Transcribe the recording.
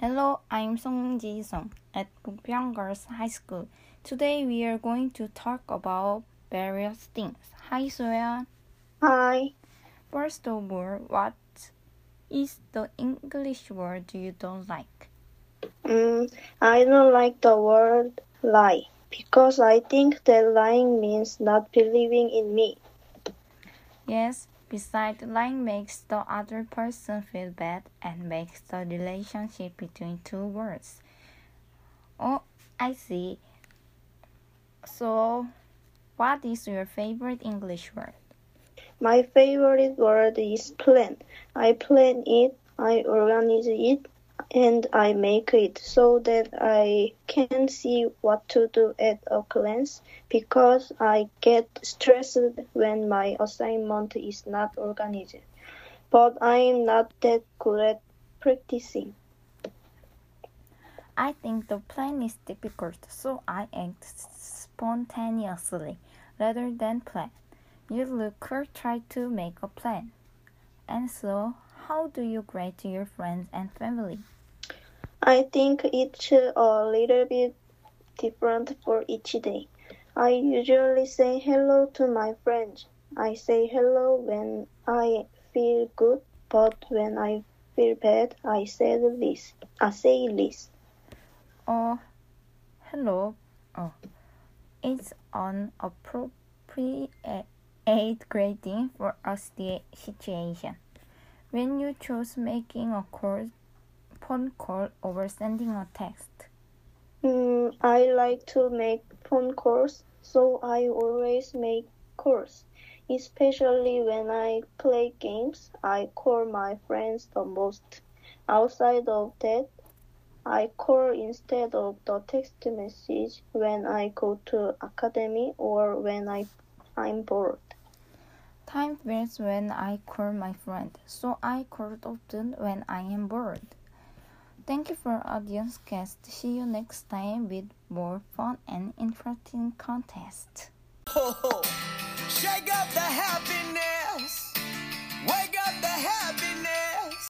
Hello, I'm Song Ji-Sung at Bukpyeong Girls High School. Today we are going to talk about various things. Hi, Soyeon. Hi. First of all, what is the English word you don't like? I don't like the word lie because I think that lying means not believing in me. Yes. Besides, lying makes the other person feel bad and makes the relationship between two worse. Oh, I see. So, what is your favorite English word? My favorite word is plan. I plan it, I organize it, and I make it so that I can see what to do at a glance because I get stressed when my assignment is not organized. But I am not that good at practicing. I think the plan is difficult, so I act spontaneously rather than plan. You looker try to make a plan. And so, how do you grade your friends and family? I think it's a little bit different for each day. I usually say hello to my friends. I say hello when I feel good, but when I feel bad, I say this. Oh, hello. Oh, it's an appropriate grading for a situation. When you choose making a phone call over sending a text? I like to make phone calls, so I always make calls. Especially when I play games, I call my friends the most. Outside of that, I call instead of the text message when I go to academy or when I'm bored. Time flies when I call my friend, so I call often when I am bored. Thank you for audience cast. See you next time with more fun and interesting contest. Shake up the happiness. Wake up the happiness.